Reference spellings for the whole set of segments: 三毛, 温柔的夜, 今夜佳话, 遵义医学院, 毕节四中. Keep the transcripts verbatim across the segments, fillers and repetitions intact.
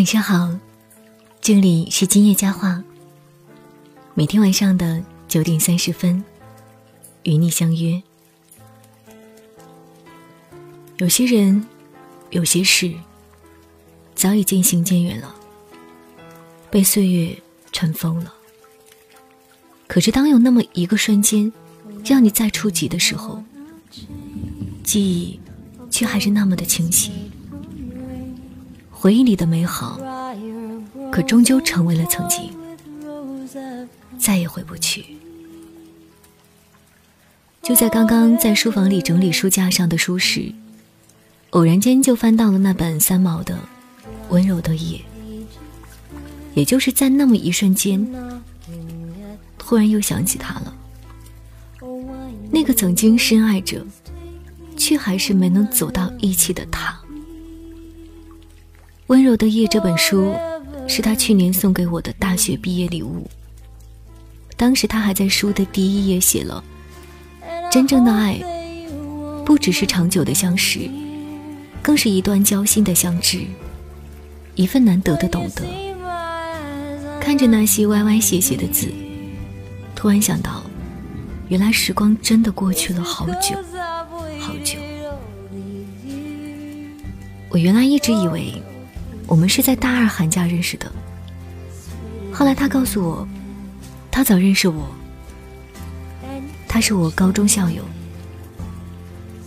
晚上好，这里是今夜佳话，每天晚上的九点三十分与你相约。有些人有些事早已渐行渐远了，被岁月尘封了，可是当有那么一个瞬间让你再触及的时候，记忆却还是那么的清晰，回忆里的美好可终究成为了曾经，再也回不去。就在刚刚在书房里整理书架上的书时，偶然间就翻到了那本三毛的《温柔的夜》，也就是在那么一瞬间，突然又想起他了，那个曾经深爱着却还是没能走到一起的他。《温柔的夜》这本书是他去年送给我的大学毕业礼物，当时他还在书的第一页写了，真正的爱不只是长久的相识，更是一段交心的相知，一份难得的懂得。看着那些歪歪斜斜的字，突然想到，原来时光真的过去了好久好久。我原来一直以为我们是在大二寒假认识的，后来他告诉我他早认识我，他是我高中校友。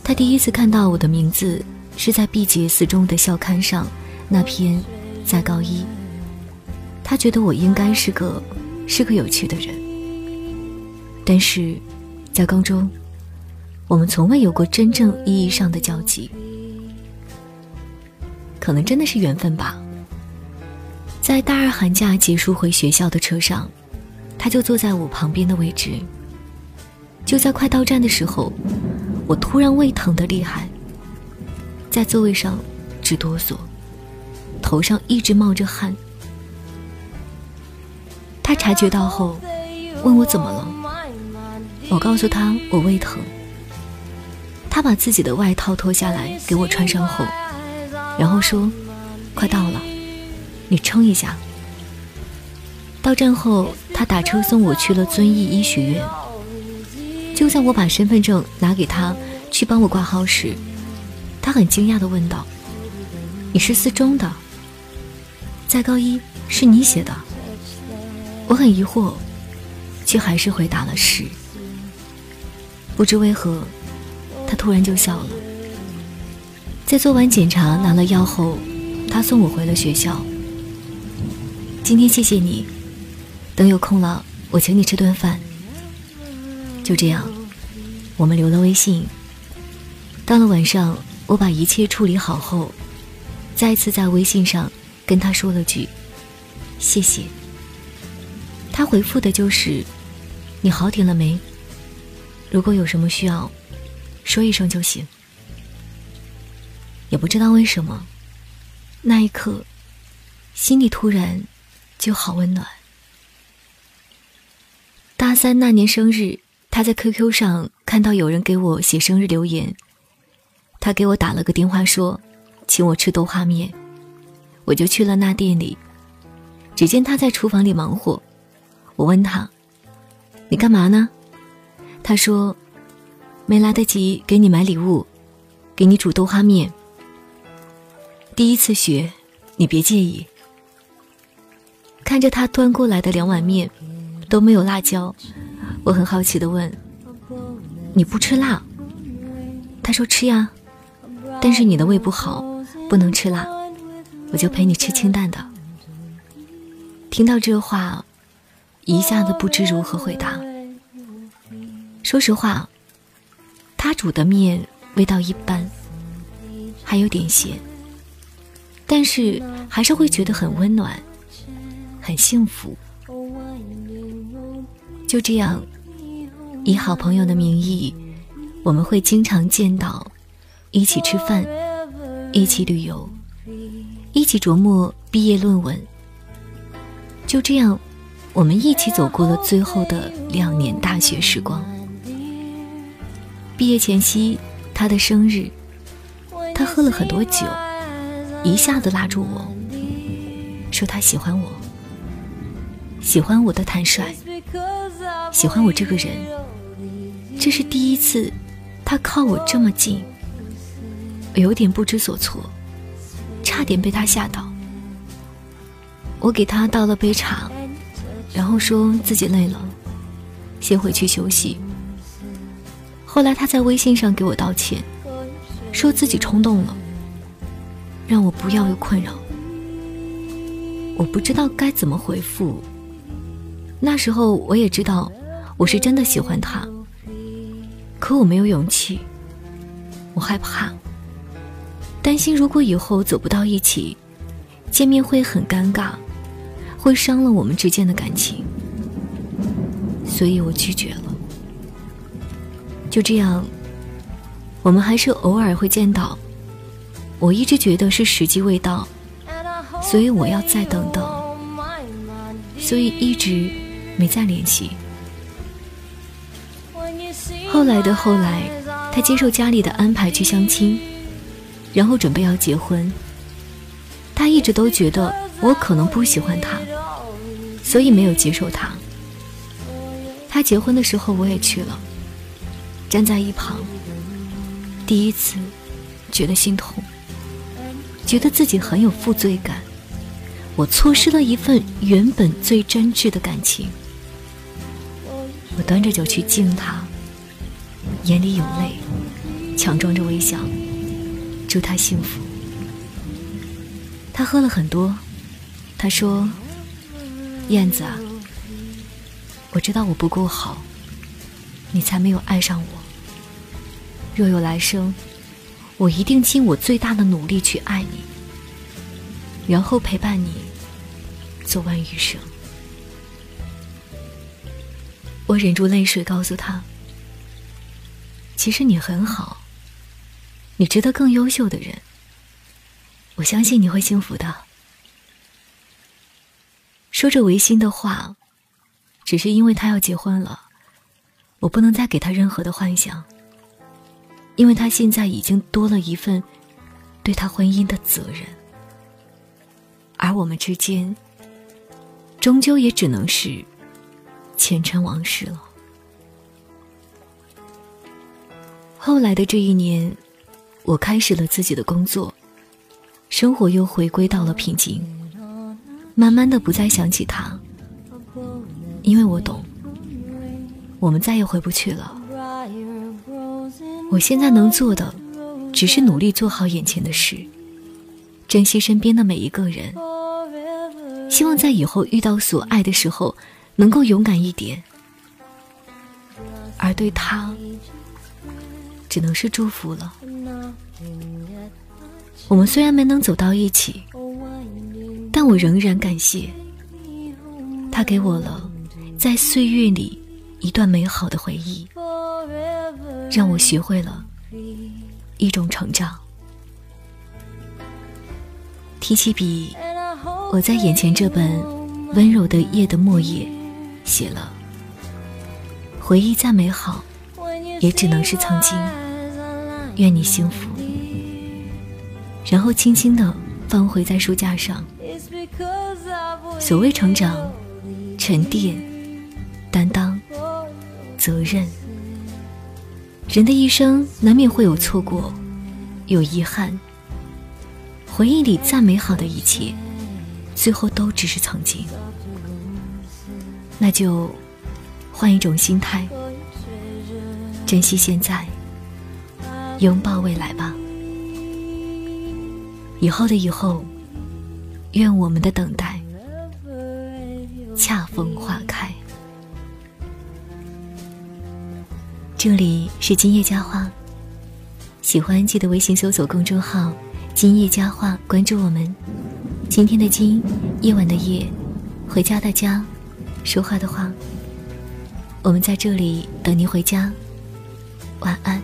他第一次看到我的名字是在毕节四中的校刊上那篇在高一，他觉得我应该是个是个有趣的人，但是在高中我们从未有过真正意义上的交集。可能真的是缘分吧，在大二寒假结束回学校的车上，他就坐在我旁边的位置。就在快到站的时候，我突然胃疼得厉害，在座位上直哆嗦，头上一直冒着汗。他察觉到后问我怎么了，我告诉他我胃疼。他把自己的外套脱下来给我穿上后，然后说，快到了，你撑一下。到站后他打车送我去了遵义医学院。就在我把身份证拿给他去帮我挂号时，他很惊讶地问道，你是四中的，在高一是你写的？我很疑惑，却还是回答了是。不知为何他突然就笑了。在做完检查拿了药后，他送我回了学校。今天谢谢你，等有空了我请你吃顿饭。就这样我们留了微信。到了晚上，我把一切处理好后，再次在微信上跟他说了句谢谢。他回复的就是，你好点了没？如果有什么需要说一声就行。也不知道为什么，那一刻心里突然就好温暖。大三那年生日，他在 Q Q 上看到有人给我写生日留言，他给我打了个电话说请我吃豆花面，我就去了那店里。只见他在厨房里忙活，我问他，你干嘛呢？他说，没来得及给你买礼物，给你煮豆花面。第一次学，你别介意。看着他端过来的两碗面都没有辣椒，我很好奇地问，你不吃辣？他说吃呀，但是你的胃不好，不能吃辣，我就陪你吃清淡的。听到这话一下子不知如何回答。说实话，他煮的面味道一般，还有点咸，但是还是会觉得很温暖，很幸福。就这样，以好朋友的名义，我们会经常见到，一起吃饭，一起旅游，一起琢磨毕业论文。就这样，我们一起走过了最后的两年大学时光。毕业前夕，他的生日，他喝了很多酒，一下子拉住我，说他喜欢我，喜欢我的坦率，喜欢我这个人。这是第一次他靠我这么近，我有点不知所措，差点被他吓到。我给他倒了杯茶，然后说自己累了，先回去休息。后来他在微信上给我道歉，说自己冲动了，让我不要有困扰。我不知道该怎么回复。那时候我也知道我是真的喜欢他，可我没有勇气，我害怕，担心如果以后走不到一起，见面会很尴尬，会伤了我们之间的感情，所以我拒绝了。就这样，我们还是偶尔会见到。我一直觉得是时机未到，所以我要再等等，所以一直没再联系。后来的后来，他接受家里的安排去相亲，然后准备要结婚。他一直都觉得我可能不喜欢他，所以没有接受他。他结婚的时候我也去了，站在一旁，第一次觉得心痛，觉得自己很有负罪感，我错失了一份原本最真挚的感情。我端着酒去敬他，眼里有泪，强装着微笑，祝他幸福。他喝了很多，他说：“燕子啊，我知道我不够好，你才没有爱上我。若有来生，我一定尽我最大的努力去爱你，然后陪伴你走完余生。”我忍住泪水告诉他：“其实你很好，你值得更优秀的人。我相信你会幸福的。”说着违心的话，只是因为他要结婚了，我不能再给他任何的幻想，因为他现在已经多了一份对他婚姻的责任，而我们之间终究也只能是前尘往事了。后来的这一年，我开始了自己的工作，生活又回归到了平静，慢慢的不再想起他，因为我懂，我们再也回不去了。我现在能做的，只是努力做好眼前的事，珍惜身边的每一个人，希望在以后遇到所爱的时候，能够勇敢一点。而对他，只能是祝福了。我们虽然没能走到一起，但我仍然感谢他给我了在岁月里一段美好的回忆，让我学会了一种成长。提起笔，我在眼前这本温柔的夜的末页写了：回忆再美好，也只能是曾经，愿你幸福。然后轻轻地放回在书架上。所谓成长、沉淀、担当、责任，人的一生难免会有错过，有遗憾。回忆里再美好的一切，最后都只是曾经。那就换一种心态，珍惜现在，拥抱未来吧。以后的以后，愿我们的等待恰逢花开。这里是今夜佳话，喜欢记得微信搜索公众号今夜佳话，关注我们。今天的今，夜晚的夜，回家的家，说话的话，我们在这里等您回家，晚安。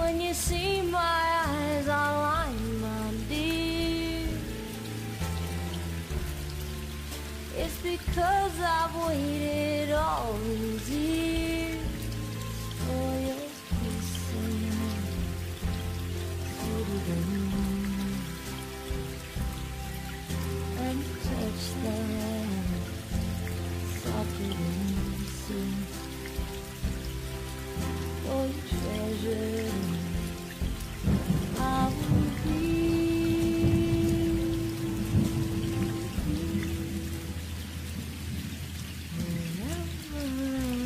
When you see my eyes, I'll line, my dear. It's because I've waited all these years. and touch them softer than the sea. For treasure I will be whenever.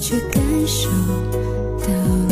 却感受到了。